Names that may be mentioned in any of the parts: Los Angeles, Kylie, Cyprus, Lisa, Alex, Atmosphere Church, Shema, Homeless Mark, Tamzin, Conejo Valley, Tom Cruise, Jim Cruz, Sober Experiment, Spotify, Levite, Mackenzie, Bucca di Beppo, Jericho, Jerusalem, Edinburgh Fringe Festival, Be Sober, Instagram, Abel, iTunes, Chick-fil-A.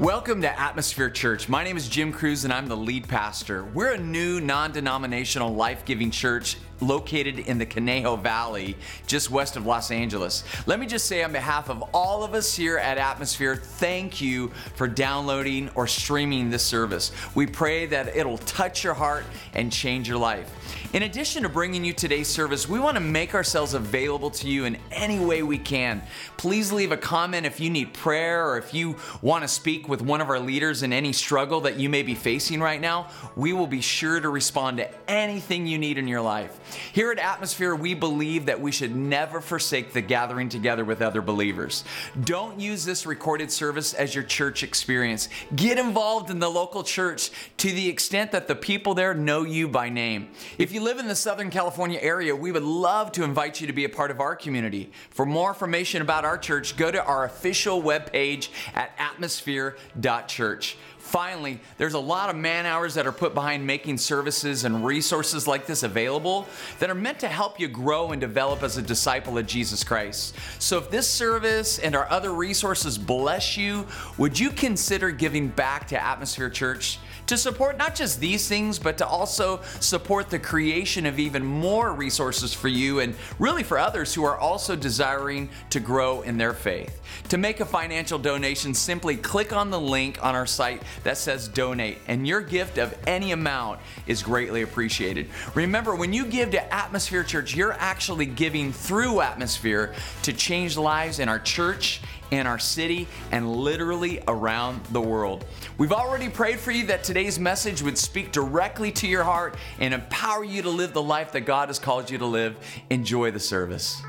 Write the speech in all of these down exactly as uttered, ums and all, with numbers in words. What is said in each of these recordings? Welcome to Atmosphere Church. My name is Jim Cruz and I'm the lead pastor. We're a new non-denominational life-giving church located in the Conejo Valley, just west of Los Angeles. Let me just say on behalf of all of us here at Atmosphere, thank you for downloading or streaming this service. We pray that it'll touch your heart and change your life. In addition to bringing you today's service, we want to make ourselves available to you in any way we can. Please leave a comment if you need prayer or if you want to speak with one of our leaders in any struggle that you may be facing right now. We will be sure to respond to anything you need in your life. Here at Atmosphere, we believe that we should never forsake the gathering together with other believers. Don't use this recorded service as your church experience. Get involved in the local church to the extent that the people there know you by name. If you live in the Southern California area, we would love to invite you to be a part of our community. For more information about our church, go to our official webpage at atmosphere dot church. Finally, there's a lot of man hours that are put behind making services and resources like this available that are meant to help you grow and develop as a disciple of Jesus Christ. So if this service and our other resources bless you, would you consider giving back to Atmosphere Church to support not just these things, but to also support the creation of even more resources for you and really for others who are also desiring to grow in their faith? To make a financial donation, simply click on the link on our site that says donate, and your gift of any amount is greatly appreciated. Remember, when you give to Atmosphere Church, you're actually giving through Atmosphere to change lives in our church, in our city, and literally around the world. We've already prayed for you that today's message would speak directly to your heart and empower you to live the life that God has called you to live. Enjoy the service.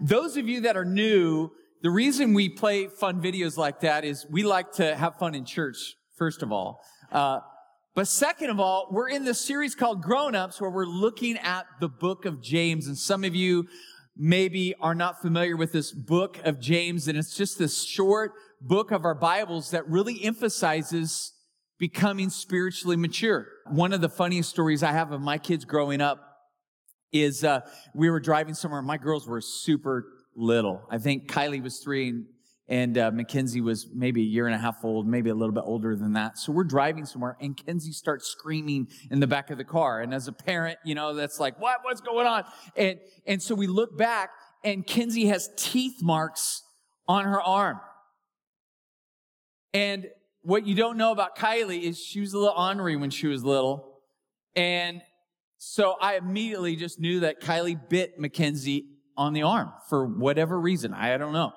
Those of you that are new, the reason we play fun videos like that is we like to have fun in church, first of all. Uh, but second of all, we're in this series called Grown Ups, where we're looking at the book of James. And some of you maybe are not familiar with this book of James. And it's just this short book of our Bibles that really emphasizes becoming spiritually mature. One of the funniest stories I have of my kids growing up is uh, we were driving somewhere. My girls were super little. I think Kylie was three and, and uh, Mackenzie was maybe a year and a half old, maybe a little bit older than that. So we're driving somewhere and Kenzie starts screaming in the back of the car. And as a parent, you know, that's like, what, what's going on? And, and so we look back and Kenzie has teeth marks on her arm. And what you don't know about Kylie is she was a little ornery when she was little. And so I immediately just knew that Kylie bit Mackenzie on the arm for whatever reason. I don't know.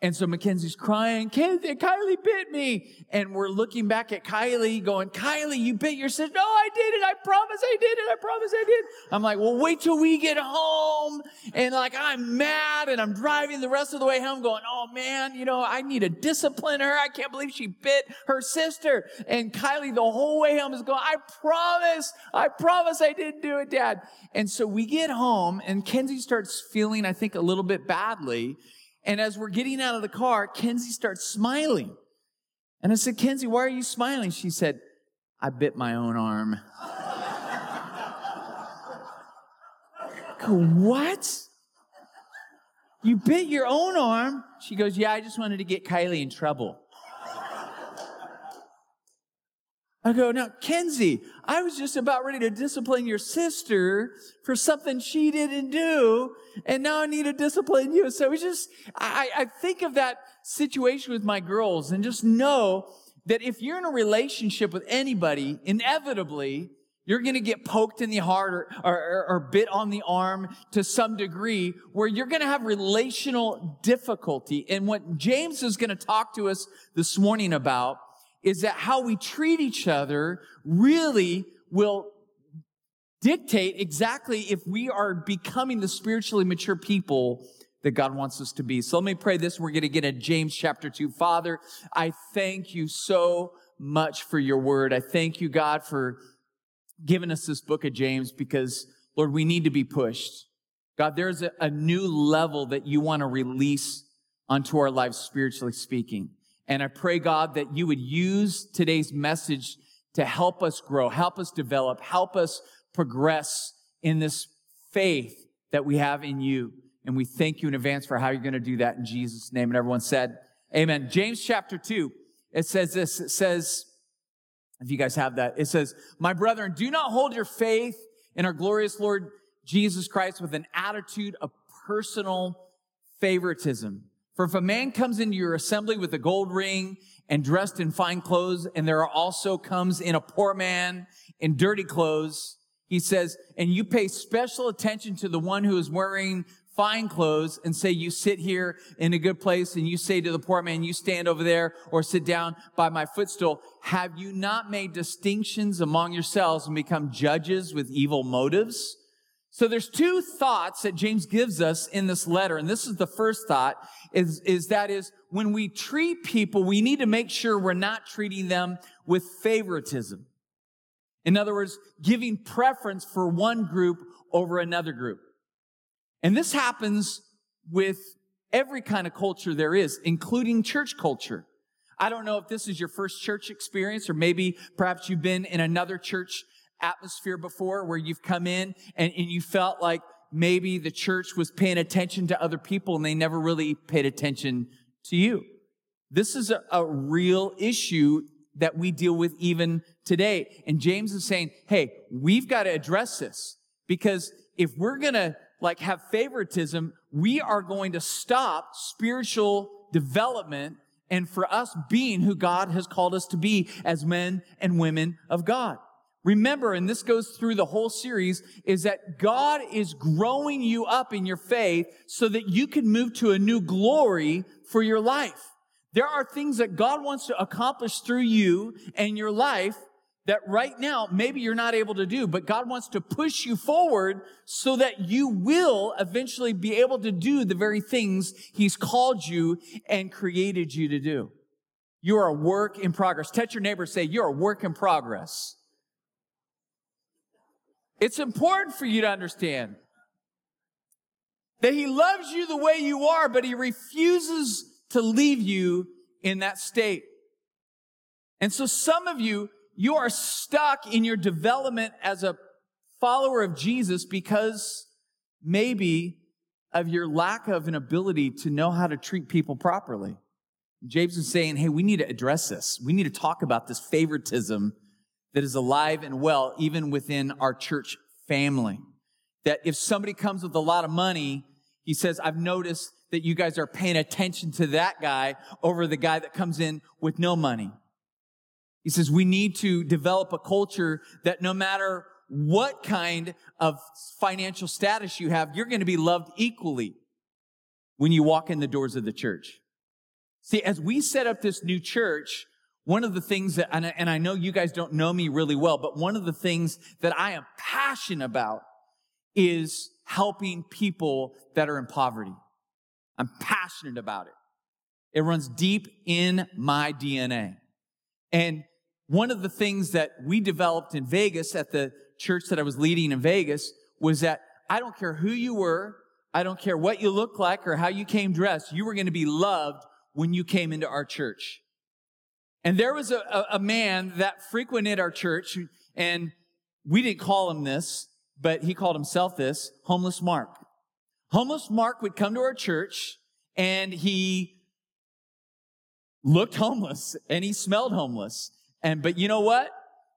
And so Mackenzie's crying, Kenzie, Kylie bit me. And we're looking back at Kylie going, Kylie, you bit your sister. No, I didn't. I promise I did it. I promise I did. I'm like, well, wait till we get home. And like, I'm mad and I'm driving the rest of the way home going, oh man, you know, I need to discipline her. I can't believe she bit her sister. And Kylie the whole way home is going, I promise, I promise I didn't do it, Dad. And so we get home and Kenzie starts feeling, I think, a little bit badly. And as we're getting out of the car, Kenzie starts smiling. And I said, Kenzie, why are you smiling? She said, I bit my own arm. I go, what? You bit your own arm? She goes, yeah, I just wanted to get Kylie in trouble. I go, now, Kenzie, I was just about ready to discipline your sister for something she didn't do, and now I need to discipline you. So it's just, I, I think of that situation with my girls and just know that if you're in a relationship with anybody, inevitably, you're going to get poked in the heart or, or, or bit on the arm to some degree where you're going to have relational difficulty. And what James is going to talk to us this morning about is that how we treat each other really will dictate exactly if we are becoming the spiritually mature people that God wants us to be. So let me pray this. We're going to get into James chapter two. Father, I thank you so much for your word. I thank you, God, for giving us this book of James because, Lord, we need to be pushed. God, there's a, a new level that you want to release onto our lives, spiritually speaking. And I pray, God, that you would use today's message to help us grow, help us develop, help us progress in this faith that we have in you. And we thank you in advance for how you're going to do that in Jesus' name. And everyone said, Amen. James chapter two, it says this, it says, if you guys have that, it says, my brethren, do not hold your faith in our glorious Lord Jesus Christ with an attitude of personal favoritism. For if a man comes into your assembly with a gold ring and dressed in fine clothes, and there also comes in a poor man in dirty clothes, he says, and you pay special attention to the one who is wearing fine clothes and say, you sit here in a good place, and you say to the poor man, you stand over there or sit down by my footstool. Have you not made distinctions among yourselves and become judges with evil motives? So there's two thoughts that James gives us in this letter. And this is the first thought is, is that is when we treat people, we need to make sure we're not treating them with favoritism. In other words, giving preference for one group over another group. And this happens with every kind of culture there is, including church culture. I don't know if this is your first church experience, or maybe perhaps you've been in another church atmosphere before where you've come in and, and you felt like maybe the church was paying attention to other people and they never really paid attention to you. This is a, a real issue that we deal with even today. And James is saying, hey, we've got to address this, because if we're going to like have favoritism, we are going to stop spiritual development and for us being who God has called us to be as men and women of God. Remember, and this goes through the whole series, is that God is growing you up in your faith so that you can move to a new glory for your life. There are things that God wants to accomplish through you and your life that right now, maybe you're not able to do, but God wants to push you forward so that you will eventually be able to do the very things He's called you and created you to do. You are a work in progress. Touch your neighbor and say, you're a work in progress. It's important for you to understand that He loves you the way you are, but He refuses to leave you in that state. And so some of you, you are stuck in your development as a follower of Jesus because maybe of your lack of an ability to know how to treat people properly. James is saying, hey, we need to address this. We need to talk about this favoritism that is alive and well, even within our church family. That if somebody comes with a lot of money, he says, I've noticed that you guys are paying attention to that guy over the guy that comes in with no money. He says, we need to develop a culture that no matter what kind of financial status you have, you're going to be loved equally when you walk in the doors of the church. See, as we set up this new church, one of the things that, and I, and I know you guys don't know me really well, but one of the things that I am passionate about is helping people that are in poverty. I'm passionate about it. It runs deep in my D N A. And one of the things that we developed in Vegas at the church that I was leading in Vegas was that I don't care who you were, I don't care what you looked like or how you came dressed, you were going to be loved when you came into our church. And there was a, a, a man that frequented our church, and we didn't call him this, but he called himself this, Homeless Mark. Homeless Mark would come to our church, and he looked homeless, and he smelled homeless. And but you know what?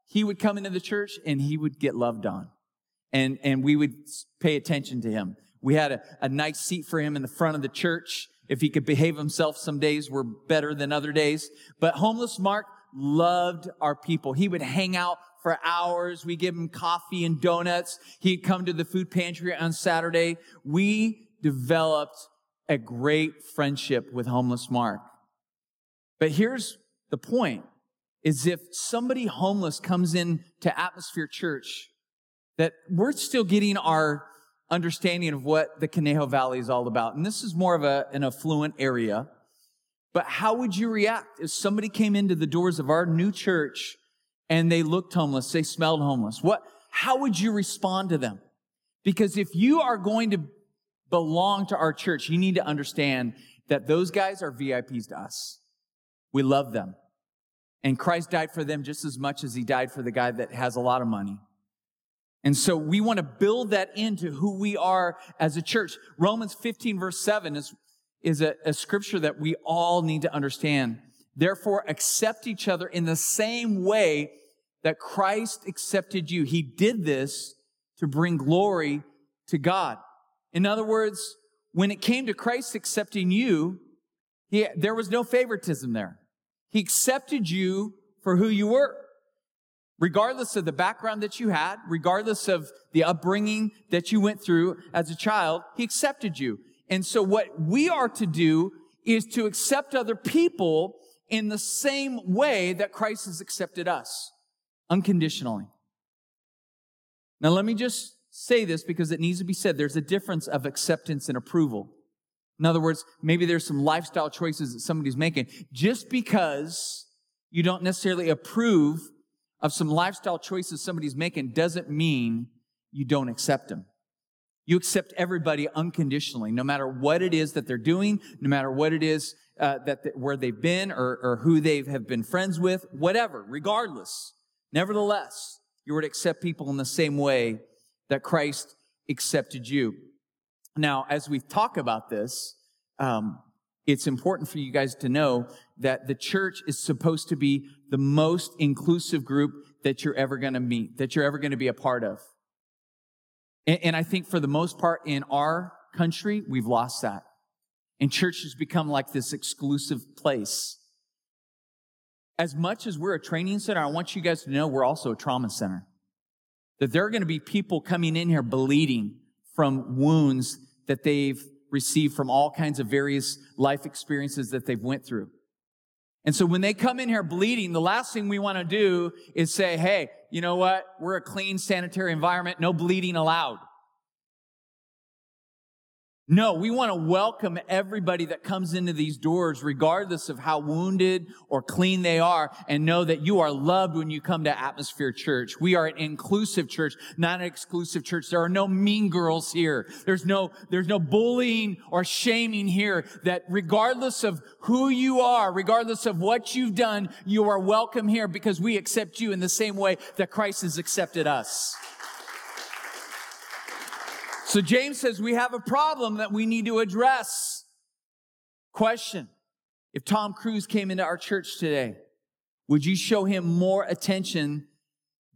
He would come into the church, and he would get loved on, and and we would pay attention to him. We had a, a nice seat for him in the front of the church. If he could behave himself, some days were better than other days. But Homeless Mark loved our people. He would hang out for hours. We give him coffee and donuts. He'd come to the food pantry on Saturday. We developed a great friendship with Homeless Mark. But here's the point, is if somebody homeless comes in to Atmosphere Church, that we're still getting our understanding of what the Conejo Valley is all about. And this is more of a, an affluent area. But how would you react if somebody came into the doors of our new church and they looked homeless, they smelled homeless? What? How would you respond to them? Because if you are going to belong to our church, you need to understand that those guys are V I Ps to us. We love them. And Christ died for them just as much as He died for the guy that has a lot of money. And so we want to build that into who we are as a church. Romans fifteen, verse seven is, is a, a scripture that we all need to understand. Therefore, accept each other in the same way that Christ accepted you. He did this to bring glory to God. In other words, when it came to Christ accepting you, he, there was no favoritism there. He accepted you for who you were, regardless of the background that you had, regardless of the upbringing that you went through as a child. He accepted you. And so what we are to do is to accept other people in the same way that Christ has accepted us, unconditionally. Now, let me just say this because it needs to be said. There's a difference of acceptance and approval. In other words, maybe there's some lifestyle choices that somebody's making. Just because you don't necessarily approve of some lifestyle choices somebody's making doesn't mean you don't accept them. You accept everybody unconditionally, no matter what it is that they're doing, no matter what it is uh, that the, where they've been or, or who they have been friends with, whatever, regardless. Nevertheless, you were to accept people in the same way that Christ accepted you. Now, as we talk about this, um, it's important for you guys to know that the church is supposed to be the most inclusive group that you're ever going to meet, that you're ever going to be a part of. And, and I think for the most part in our country, we've lost that. And church has become like this exclusive place. As much as we're a training center, I want you guys to know we're also a trauma center. That there are going to be people coming in here bleeding from wounds that they've received from all kinds of various life experiences that they've went through. And so when they come in here bleeding, the last thing we want to do is say, hey, you know what? We're a clean, sanitary environment. No bleeding allowed. No, we want to welcome everybody that comes into these doors, regardless of how wounded or clean they are, and know that you are loved when you come to Atmosphere Church. We are an inclusive church, not an exclusive church. There are no mean girls here. There's no, there's no bullying or shaming here, that regardless of who you are, regardless of what you've done, you are welcome here because we accept you in the same way that Christ has accepted us. So James says we have a problem that we need to address. Question: if Tom Cruise came into our church today, would you show him more attention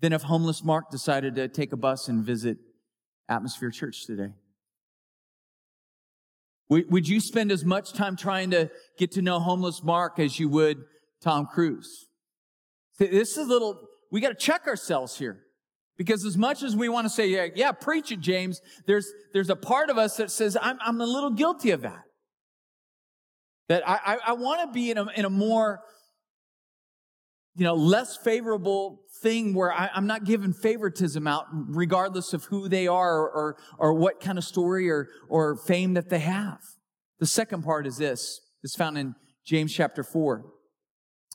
than if Homeless Mark decided to take a bus and visit Atmosphere Church today? Would you spend as much time trying to get to know Homeless Mark as you would Tom Cruise? This is a little, we got to check ourselves here. Because as much as we want to say, yeah, yeah, preach it, James, there's there's a part of us that says, I'm I'm a little guilty of that. That I I, I want to be in a in a more, you know, less favorable thing where I, I'm not giving favoritism out regardless of who they are or, or or what kind of story or or fame that they have. The second part is this. It's found in James chapter four.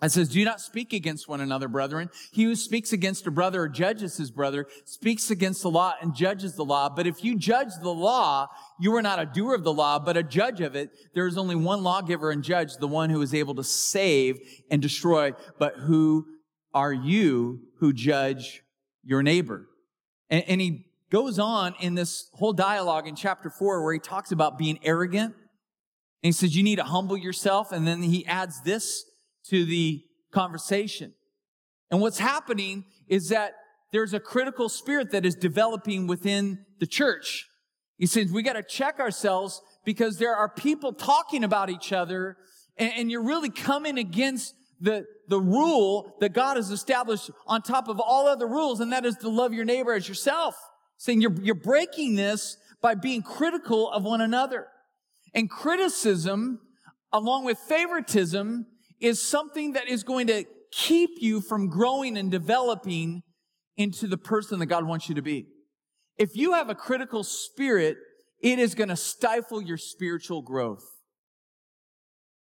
It says, do not speak against one another, brethren. He who speaks against a brother or judges his brother speaks against the law and judges the law. But if you judge the law, you are not a doer of the law, but a judge of it. There is only one lawgiver and judge, the one who is able to save and destroy. But who are you who judge your neighbor? And, and he goes on in this whole dialogue in chapter four where he talks about being arrogant. And he says, you need to humble yourself. And then he adds this to the conversation. And what's happening is that there's a critical spirit that is developing within the church. He says, we got to check ourselves because there are people talking about each other, and, and you're really coming against the, the rule that God has established on top of all other rules, and that is to love your neighbor as yourself. Saying you're, you're breaking this by being critical of one another. And criticism, along with favoritism, is something that is going to keep you from growing and developing into the person that God wants you to be. If you have a critical spirit, it is going to stifle your spiritual growth.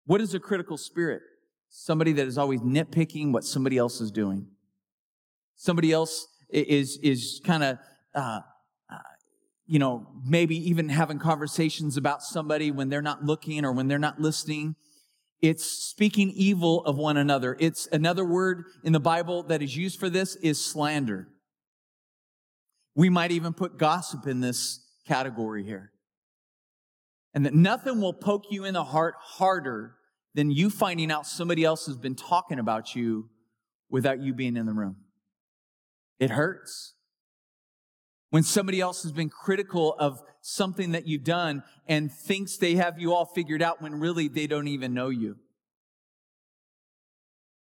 What is a critical spirit? Somebody that is always nitpicking what somebody else is doing. Somebody else is is kind of, uh, uh, you know, maybe even having conversations about somebody when they're not looking or when they're not listening. It's speaking evil of one another. It's another word in the Bible that is used for this is slander. We might even put gossip in this category here. And that nothing will poke you in the heart harder than you finding out somebody else has been talking about you without you being in the room. It hurts. When somebody else has been critical of something that you've done and thinks they have you all figured out when really they don't even know you.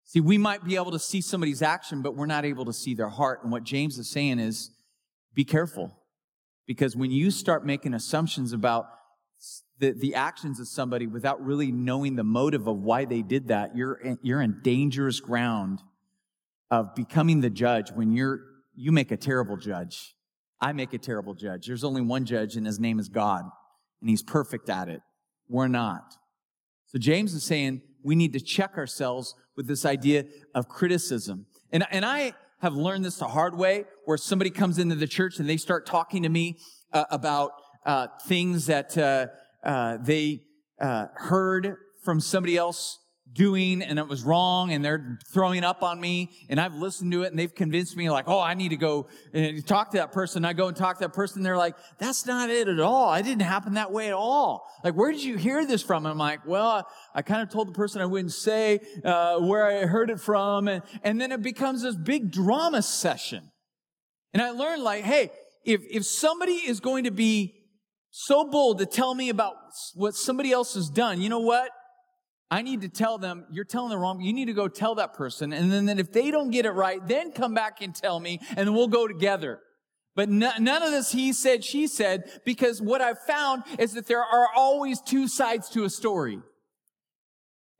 See, we might be able to see somebody's action, but we're not able to see their heart. And what James is saying is, be careful. Because when you start making assumptions about the, the actions of somebody without really knowing the motive of why they did that, you're in, you're in dangerous ground of becoming the judge when you're you make a terrible judge. I make a terrible judge. There's only one judge, and his name is God, and he's perfect at it. We're not. So James is saying we need to check ourselves with this idea of criticism. And, and I have learned this the hard way, where somebody comes into the church and they start talking to me uh, about uh, things that uh, uh, they uh, heard from somebody else doing, and it was wrong, and they're throwing up on me, and I've listened to it, and they've convinced me, like, oh, I need to go and talk to that person. I go and talk to that person, they're like, that's not it at all. It didn't happen that way at all. Like, where did you hear this from? And I'm like, well, I kind of told the person I wouldn't say uh, where I heard it from, and, and then it becomes this big drama session. And I learned, like, hey, if if somebody is going to be so bold to tell me about what somebody else has done, you know what? I need to tell them, you're telling the wrong, you need to go tell that person. And then, then if they don't get it right, then come back and tell me, and then we'll go together. But no, none of this he said, she said, because what I've found is that there are always two sides to a story.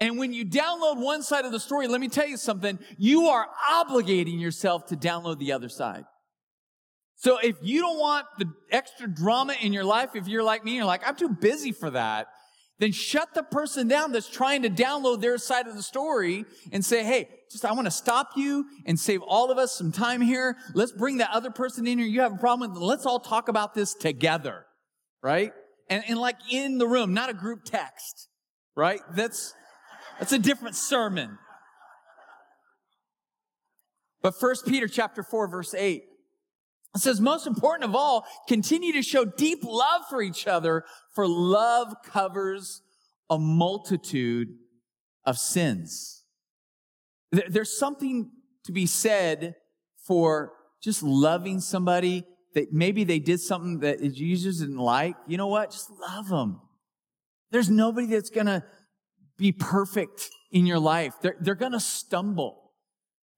And when you download one side of the story, let me tell you something, you are obligating yourself to download the other side. So if you don't want the extra drama in your life, if you're like me, you're like, I'm too busy for that, then shut the person down that's trying to download their side of the story and say, hey, just I want to stop you and save all of us some time here. Let's bring that other person in here you have a problem with. Let's all talk about this together, right? And, and like in the room, not a group text, right? That's, that's a different sermon. But First Peter chapter four, verse eight, it says, most important of all, continue to show deep love for each other, for love covers a multitude of sins. There's something to be said for just loving somebody that maybe they did something that Jesus didn't like. You know what? Just love them. There's nobody that's going to be perfect in your life. They're, they're going to stumble.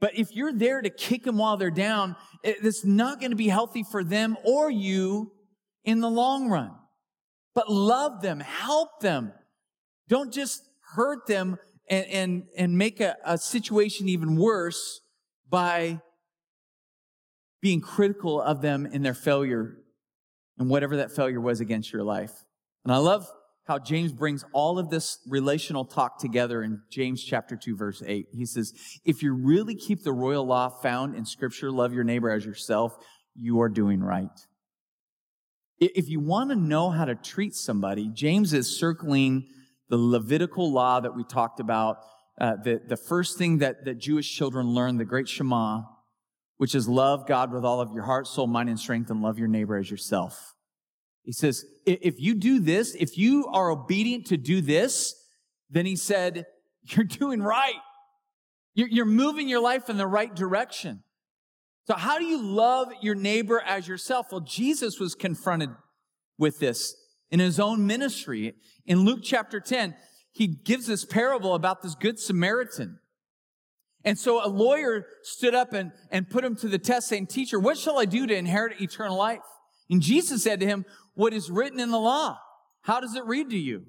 But if you're there to kick them while they're down, it's not going to be healthy for them or you in the long run. But love them, help them. Don't just hurt them and, and, and make a, a situation even worse by being critical of them in their failure and whatever that failure was against your life. And I love how James brings all of this relational talk together in James chapter two, verse eight. He says, if you really keep the royal law found in Scripture, love your neighbor as yourself, you are doing right. If you want to know how to treat somebody, James is circling the Levitical law that we talked about, uh, the, the first thing that, that Jewish children learned, the great Shema, which is love God with all of your heart, soul, mind, and strength, and love your neighbor as yourself. He says, if you do this, if you are obedient to do this, then he said, you're doing right. You're moving your life in the right direction. So how do you love your neighbor as yourself? Well, Jesus was confronted with this in his own ministry. In Luke chapter ten, he gives this parable about this Good Samaritan. And so a lawyer stood up and, and put him to the test saying, teacher, what shall I do to inherit eternal life? And Jesus said to him, what is written in the law? How does it read to you?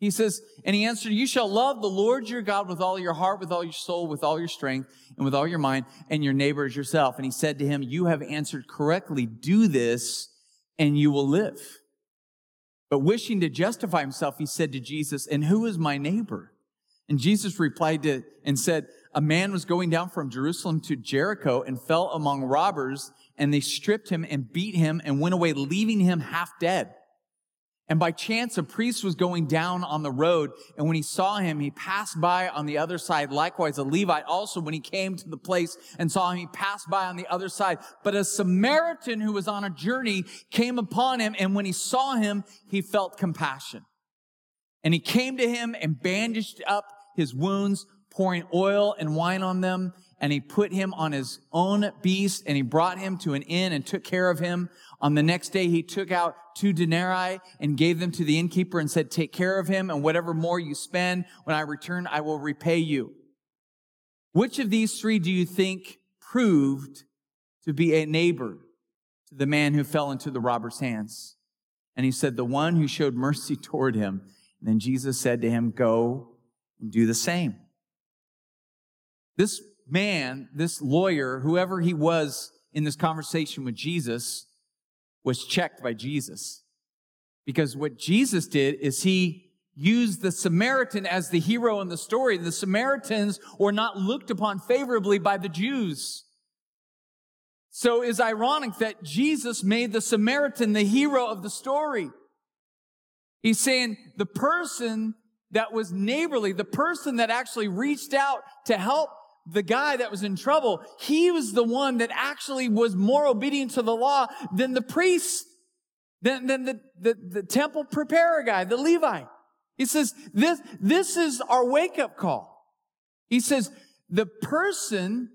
He says, and he answered, you shall love the Lord your God with all your heart, with all your soul, with all your strength, and with all your mind, and your neighbor as yourself. And he said to him, you have answered correctly. Do this, and you will live. But wishing to justify himself, he said to Jesus, and who is my neighbor? And Jesus replied to and said, a man was going down from Jerusalem to Jericho and fell among robbers, and they stripped him and beat him and went away, leaving him half dead. And by chance, a priest was going down on the road, and when he saw him, he passed by on the other side. Likewise, a Levite also, when he came to the place and saw him, he passed by on the other side. But a Samaritan who was on a journey came upon him, and when he saw him, he felt compassion. And he came to him and bandaged up his wounds, pouring oil and wine on them. And he put him on his own beast, and he brought him to an inn and took care of him. On the next day, he took out two denarii and gave them to the innkeeper and said, take care of him, and whatever more you spend, when I return, I will repay you. Which of these three do you think proved to be a neighbor to the man who fell into the robber's hands? And he said, the one who showed mercy toward him. And then Jesus said to him, go and do the same. This man, this lawyer, whoever he was in this conversation with Jesus, was checked by Jesus. Because what Jesus did is he used the Samaritan as the hero in the story. The Samaritans were not looked upon favorably by the Jews. So it's ironic that Jesus made the Samaritan the hero of the story. He's saying the person that was neighborly, the person that actually reached out to help the guy that was in trouble, he was the one that actually was more obedient to the law than the priest, than, than the, the, the temple preparer guy, the Levite. He says, this, this is our wake-up call. He says, the person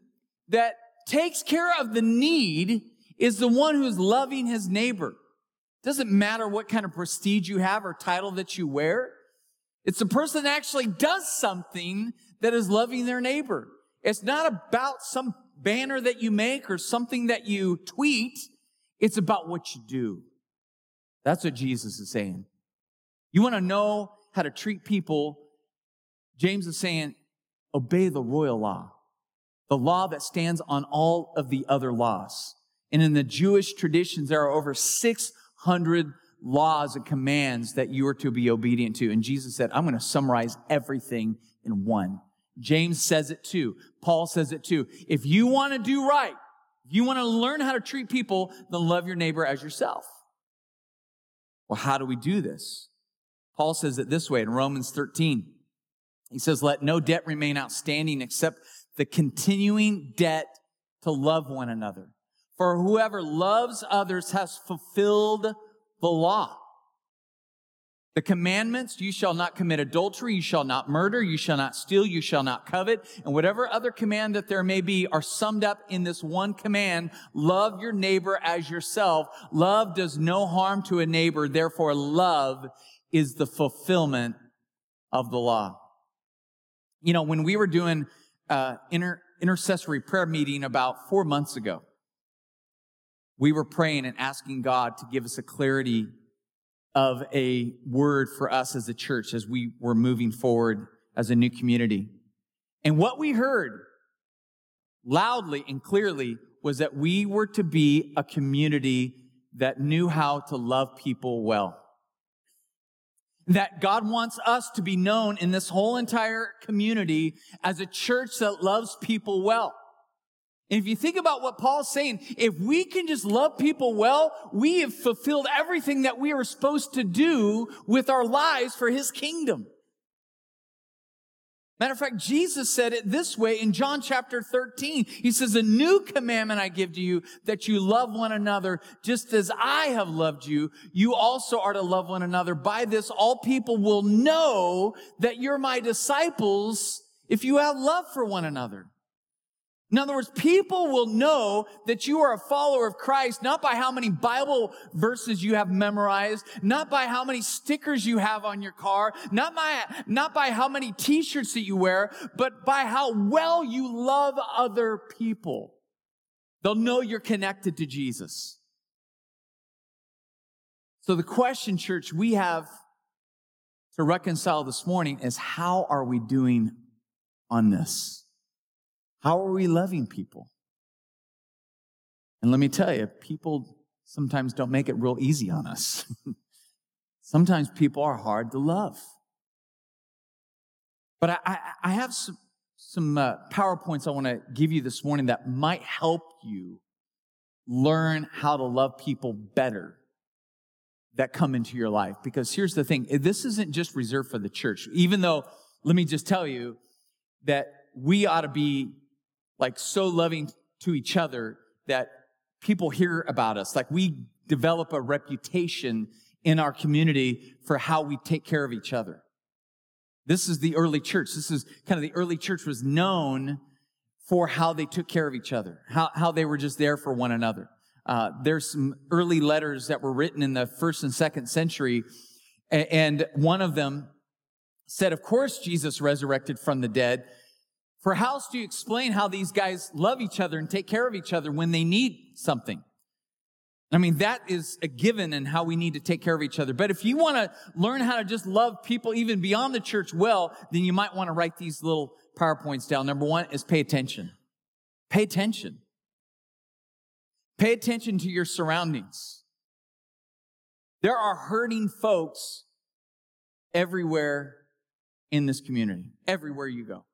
that takes care of the need is the one who's loving his neighbor. Doesn't matter what kind of prestige you have or title that you wear. It's the person that actually does something that is loving their neighbor. It's not about some banner that you make or something that you tweet. It's about what you do. That's what Jesus is saying. You want to know how to treat people? James is saying, obey the royal law, the law that stands on all of the other laws. And in the Jewish traditions, there are over six hundred laws and commands that you are to be obedient to. And Jesus said, I'm going to summarize everything in one. James says it too. Paul says it too. If you want to do right, if you want to learn how to treat people, then love your neighbor as yourself. Well, how do we do this? Paul says it this way in Romans thirteen. He says, let no debt remain outstanding except the continuing debt to love one another. For whoever loves others has fulfilled the law. The commandments, you shall not commit adultery, you shall not murder, you shall not steal, you shall not covet, and whatever other command that there may be are summed up in this one command, love your neighbor as yourself. Love does no harm to a neighbor, therefore love is the fulfillment of the law. You know, when we were doing uh, inter- intercessory prayer meeting about four months ago, we were praying and asking God to give us a clarity of a word for us as a church as we were moving forward as a new community. And what we heard loudly and clearly was that we were to be a community that knew how to love people well. That God wants us to be known in this whole entire community as a church that loves people well. And if you think about what Paul's saying, if we can just love people well, we have fulfilled everything that we are supposed to do with our lives for his kingdom. Matter of fact, Jesus said it this way in John chapter thirteen. He says, a new commandment I give to you, that you love one another just as I have loved you. You also are to love one another. By this, all people will know that you're my disciples if you have love for one another. In other words, people will know that you are a follower of Christ, not by how many Bible verses you have memorized, not by how many stickers you have on your car, not by, not by how many t-shirts that you wear, but by how well you love other people. They'll know you're connected to Jesus. So the question, church, we have to reconcile this morning is, how are we doing on this? How are we loving people? And let me tell you, people sometimes don't make it real easy on us. Sometimes people are hard to love. But I, I, I have some, some uh, PowerPoints I want to give you this morning that might help you learn how to love people better that come into your life. Because here's the thing, this isn't just reserved for the church. Even though, let me just tell you that we ought to be like so loving to each other that people hear about us. Like we develop a reputation in our community for how we take care of each other. This is the early church. This is kind of the early church was known for how they took care of each other, how how they were just there for one another. Uh, there's some early letters that were written in the first and second century, and one of them said, of course, Jesus resurrected from the dead. For how else do you explain how these guys love each other and take care of each other when they need something? I mean, that is a given in how we need to take care of each other. But if you want to learn how to just love people even beyond the church well, then you might want to write these little PowerPoints down. Number one is pay attention. Pay attention. Pay attention to your surroundings. There are hurting folks everywhere in this community, everywhere you go.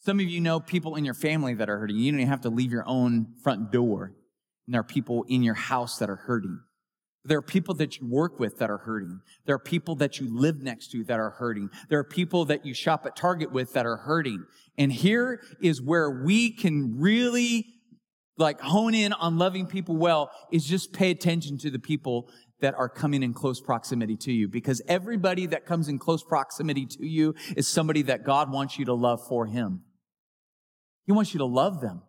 Some of you know people in your family that are hurting. You don't even have to leave your own front door. And there are people in your house that are hurting. There are people that you work with that are hurting. There are people that you live next to that are hurting. There are people that you shop at Target with that are hurting. And here is where we can really like hone in on loving people well, is just pay attention to the people that are coming in close proximity to you. Because everybody that comes in close proximity to you is somebody that God wants you to love for him. He wants you to love them.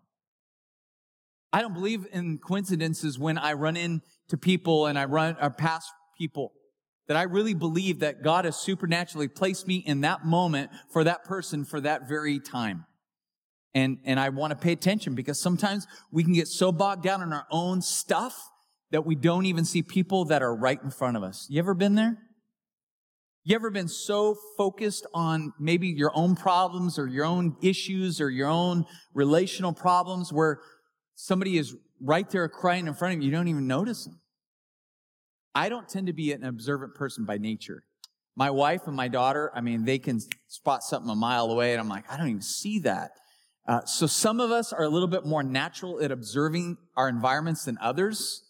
I don't believe in coincidences when I run into people and I run or past people, that I really believe that God has supernaturally placed me in that moment for that person for that very time. And, and I want to pay attention, because sometimes we can get so bogged down in our own stuff that we don't even see people that are right in front of us. You ever been there? You ever been so focused on maybe your own problems or your own issues or your own relational problems where somebody is right there crying in front of you, you don't even notice them? I don't tend to be an observant person by nature. My wife and my daughter, I mean, they can spot something a mile away, and I'm like, I don't even see that. Uh, so some of us are a little bit more natural at observing our environments than others.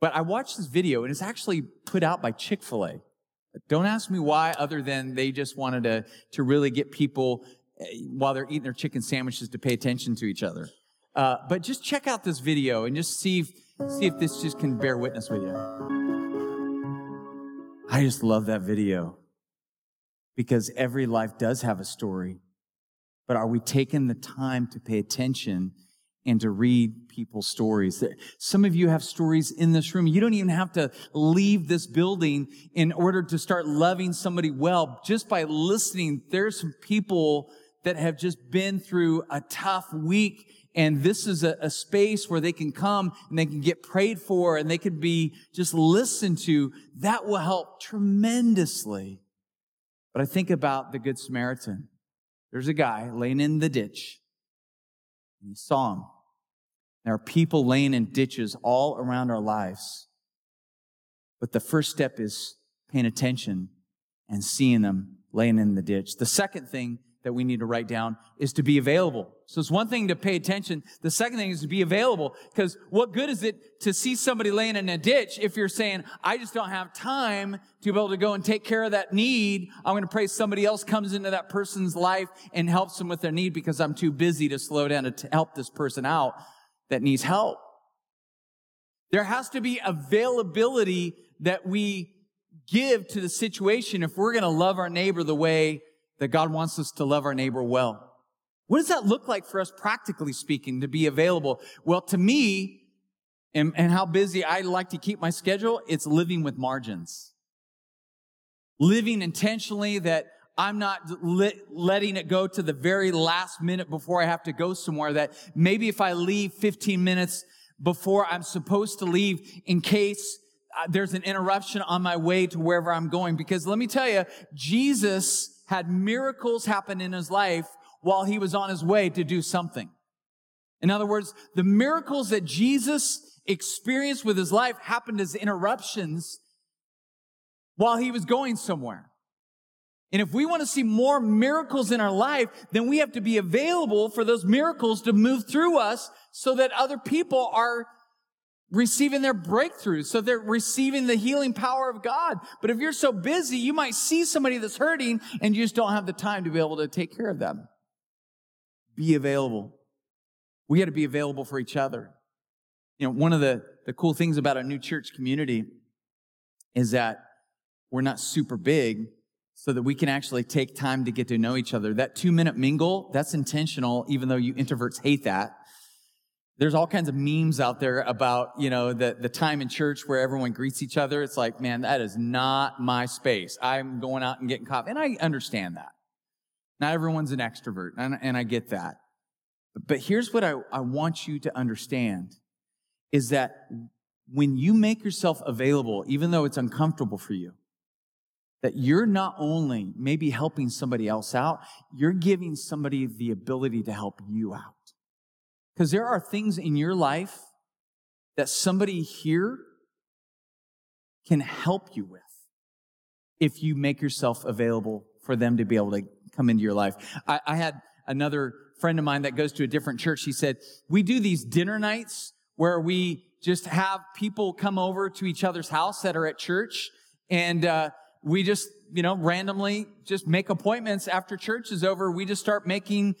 But I watched this video, and it's actually put out by Chick-fil-A. Don't ask me why, other than they just wanted to, to really get people, while they're eating their chicken sandwiches, to pay attention to each other. Uh, but just check out this video and just see if, see if this just can bear witness with you. I just love that video, because every life does have a story. But are we taking the time to pay attention and to read people's stories? Some of you have stories in this room. You don't even have to leave this building in order to start loving somebody well. Just by listening, there's some people that have just been through a tough week, and this is a, a space where they can come and they can get prayed for and they can be just listened to. That will help tremendously. But I think about the Good Samaritan. There's a guy laying in the ditch, and he saw him. There are people laying in ditches all around our lives. But the first step is paying attention and seeing them laying in the ditch. The second thing that we need to write down is to be available. So it's one thing to pay attention. The second thing is to be available, because what good is it to see somebody laying in a ditch if you're saying, I just don't have time to be able to go and take care of that need. I'm going to pray somebody else comes into that person's life and helps them with their need, because I'm too busy to slow down to help this person out that needs help. There has to be availability that we give to the situation if we're going to love our neighbor the way that God wants us to love our neighbor well. What does that look like for us, practically speaking, to be available? Well, to me, and, and how busy I like to keep my schedule, it's living with margins. Living intentionally that I'm not let, letting it go to the very last minute before I have to go somewhere, that maybe if I leave fifteen minutes before I'm supposed to leave, in case there's an interruption on my way to wherever I'm going. Because let me tell you, Jesus had miracles happen in his life while he was on his way to do something. In other words, the miracles that Jesus experienced with his life happened as interruptions while he was going somewhere. And if we want to see more miracles in our life, then we have to be available for those miracles to move through us so that other people are receiving their breakthrough. So they're receiving the healing power of God. But if you're so busy, you might see somebody that's hurting and you just don't have the time to be able to take care of them. Be available. We got to be available for each other. You know, one of the, the cool things about a new church community is that we're not super big, so that we can actually take time to get to know each other. That two-minute mingle, that's intentional, even though you introverts hate that. There's all kinds of memes out there about, you know, the, the time in church where everyone greets each other. It's like, man, that is not my space. I'm going out and getting coffee. And I understand that. Not everyone's an extrovert, and, and I get that. But here's what I, I want you to understand, is that when you make yourself available, even though it's uncomfortable for you, that you're not only maybe helping somebody else out, you're giving somebody the ability to help you out. Because there are things in your life that somebody here can help you with if you make yourself available for them to be able to come into your life. I, I had another friend of mine that goes to a different church. He said, we do these dinner nights where we just have people come over to each other's house that are at church, and uh, we just, you know, randomly just make appointments after church is over. We just start making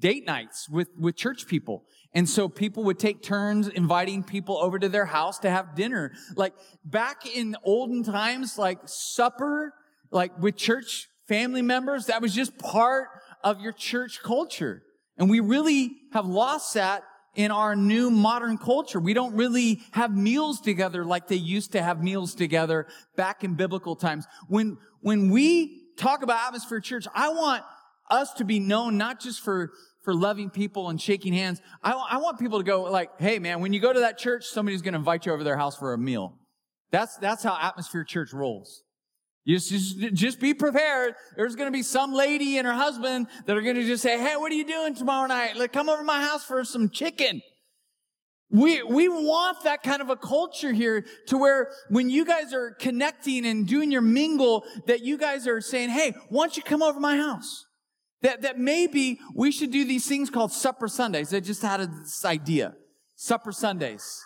date nights with, with church people. And so people would take turns inviting people over to their house to have dinner. Like back in olden times, like supper, like with church family members, that was just part of your church culture. And we really have lost that in our new modern culture. We don't really have meals together like they used to have meals together back in biblical times. When, when we talk about Atmosphere Church, I want us to be known not just for, for loving people and shaking hands. I, I want people to go like, hey man, when you go to that church, somebody's going to invite you over to their house for a meal. That's, that's how Atmosphere Church rolls. Just, just, just be prepared. There's going to be some lady and her husband that are going to just say, hey, what are you doing tomorrow night? Like, come over to my house for some chicken. We, we want that kind of a culture here to where when you guys are connecting and doing your mingle, that you guys are saying, hey, why don't you come over to my house? That, that maybe we should do these things called Supper Sundays. I just had this idea. Supper Sundays.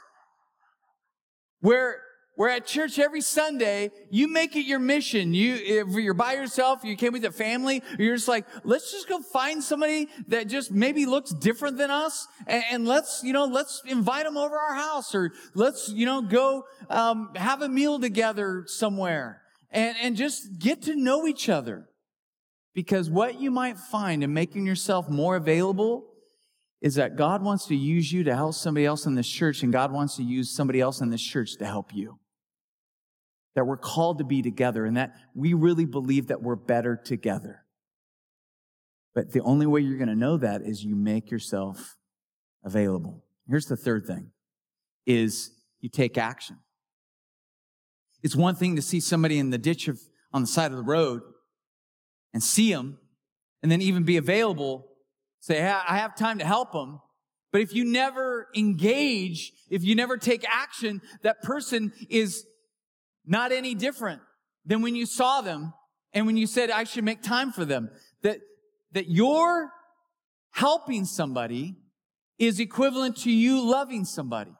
Where, Where at church every Sunday, you make it your mission. You, if you're by yourself, you came with a family, you're just like, let's just go find somebody that just maybe looks different than us, and, and let's, you know, let's invite them over our house, or let's, you know, go um, have a meal together somewhere, and, and just get to know each other. Because what you might find in making yourself more available is that God wants to use you to help somebody else in this church, and God wants to use somebody else in this church to help you. That we're called to be together, and that we really believe that we're better together. But the only way you're going to know that is you make yourself available. Here's the third thing, is you take action. It's one thing to see somebody in the ditch of, on the side of the road and see them, and then even be available. Say, I have time to help them. But if you never engage, if you never take action, that person is not any different than when you saw them and when you said, I should make time for them. That, that your helping somebody is equivalent to you loving somebody.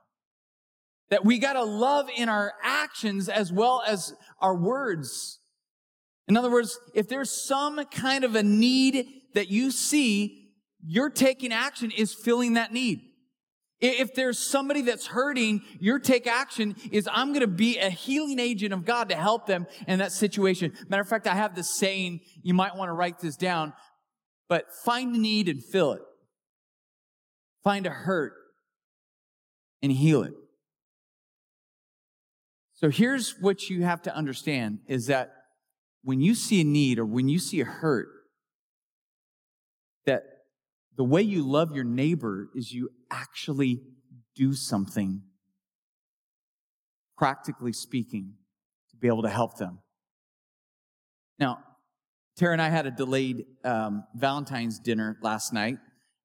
That we gotta love in our actions as well as our words. In other words, if there's some kind of a need that you see, your taking action is filling that need. If there's somebody that's hurting, your take action is, I'm going to be a healing agent of God to help them in that situation. Matter of fact, I have this saying, you might want to write this down, but find a need and fill it. Find a hurt and heal it. So here's what you have to understand, is that when you see a need or when you see a hurt, that the way you love your neighbor is you actually do something, practically speaking, to be able to help them. Now, Tara and I had a delayed um, Valentine's dinner last night,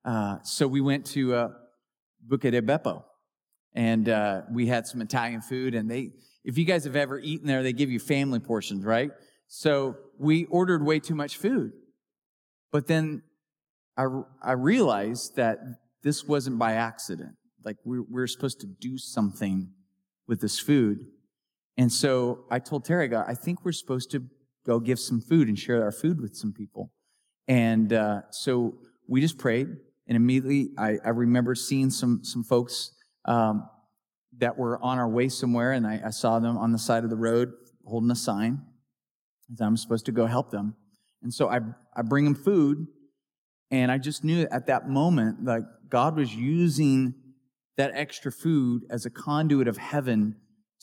uh, so we went to uh, Bucca di Beppo, and uh, we had some Italian food, and they, if you guys have ever eaten there, they give you family portions, right? So we ordered way too much food, but then I, I realized that this wasn't by accident. Like we, we were supposed to do something with this food. And so I told Terry, I, go, I think we're supposed to go give some food and share our food with some people. And uh, so we just prayed, and immediately I, I remember seeing some some folks um, that were on our way somewhere, and I, I saw them on the side of the road holding a sign that I'm supposed to go help them. And so I I bring them food, and I just knew at that moment that God was using that extra food as a conduit of heaven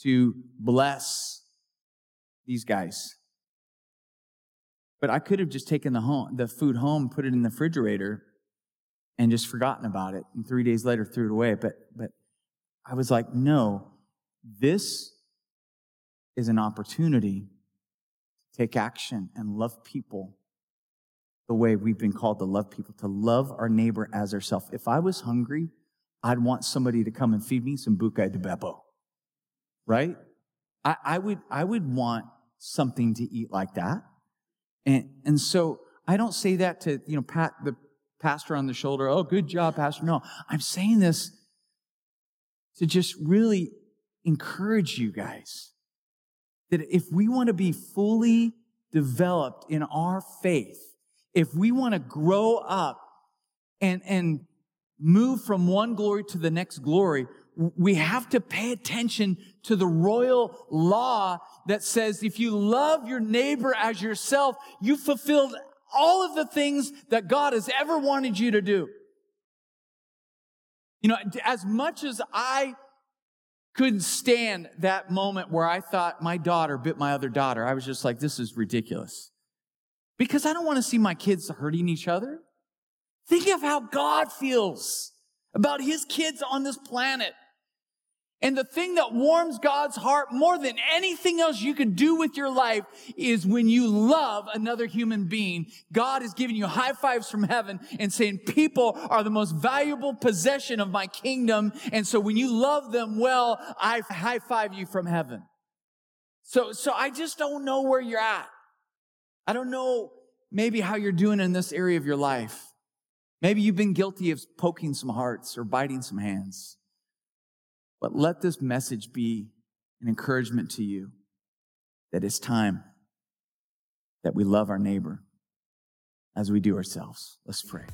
to bless these guys. But I could have just taken the home, the food home, put it in the refrigerator, and just forgotten about it. And three days later, threw it away. But but I was like, no, this is an opportunity to take action and love people the way we've been called to love people, to love our neighbor as ourselves. If I was hungry, I'd want somebody to come and feed me some Bucca di Beppo, right? I, I would I would want something to eat like that. And and so I don't say that to, you know, pat the pastor on the shoulder, oh, good job, pastor. No, I'm saying this to just really encourage you guys that if we want to be fully developed in our faith, if we want to grow up and, and move from one glory to the next glory, we have to pay attention to the royal law that says if you love your neighbor as yourself, you fulfilled all of the things that God has ever wanted you to do. You know, as much as I couldn't stand that moment where I thought my daughter bit my other daughter, I was just like, this is ridiculous. Because I don't want to see my kids hurting each other. Think of how God feels about his kids on this planet. And the thing that warms God's heart more than anything else you can do with your life is when you love another human being. God is giving you high fives from heaven and saying, people are the most valuable possession of my kingdom. And so when you love them well, I high five you from heaven. So, so I just don't know where you're at. I don't know maybe how you're doing in this area of your life. Maybe you've been guilty of poking some hearts or biting some hands. But let this message be an encouragement to you that it's time that we love our neighbor as we do ourselves. Let's pray.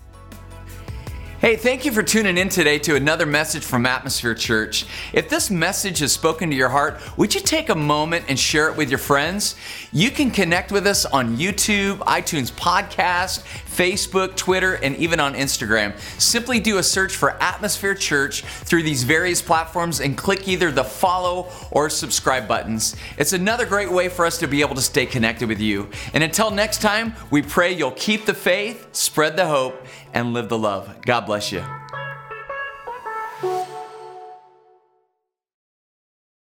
Hey, thank you for tuning in today to another message from Atmosphere Church. If this message has spoken to your heart, would you take a moment and share it with your friends? You can connect with us on YouTube, iTunes Podcast, Facebook, Twitter, and even on Instagram. Simply do a search for Atmosphere Church through these various platforms and click either the follow or subscribe buttons. It's another great way for us to be able to stay connected with you. And until next time, we pray you'll keep the faith, spread the hope, and live the love. God bless you.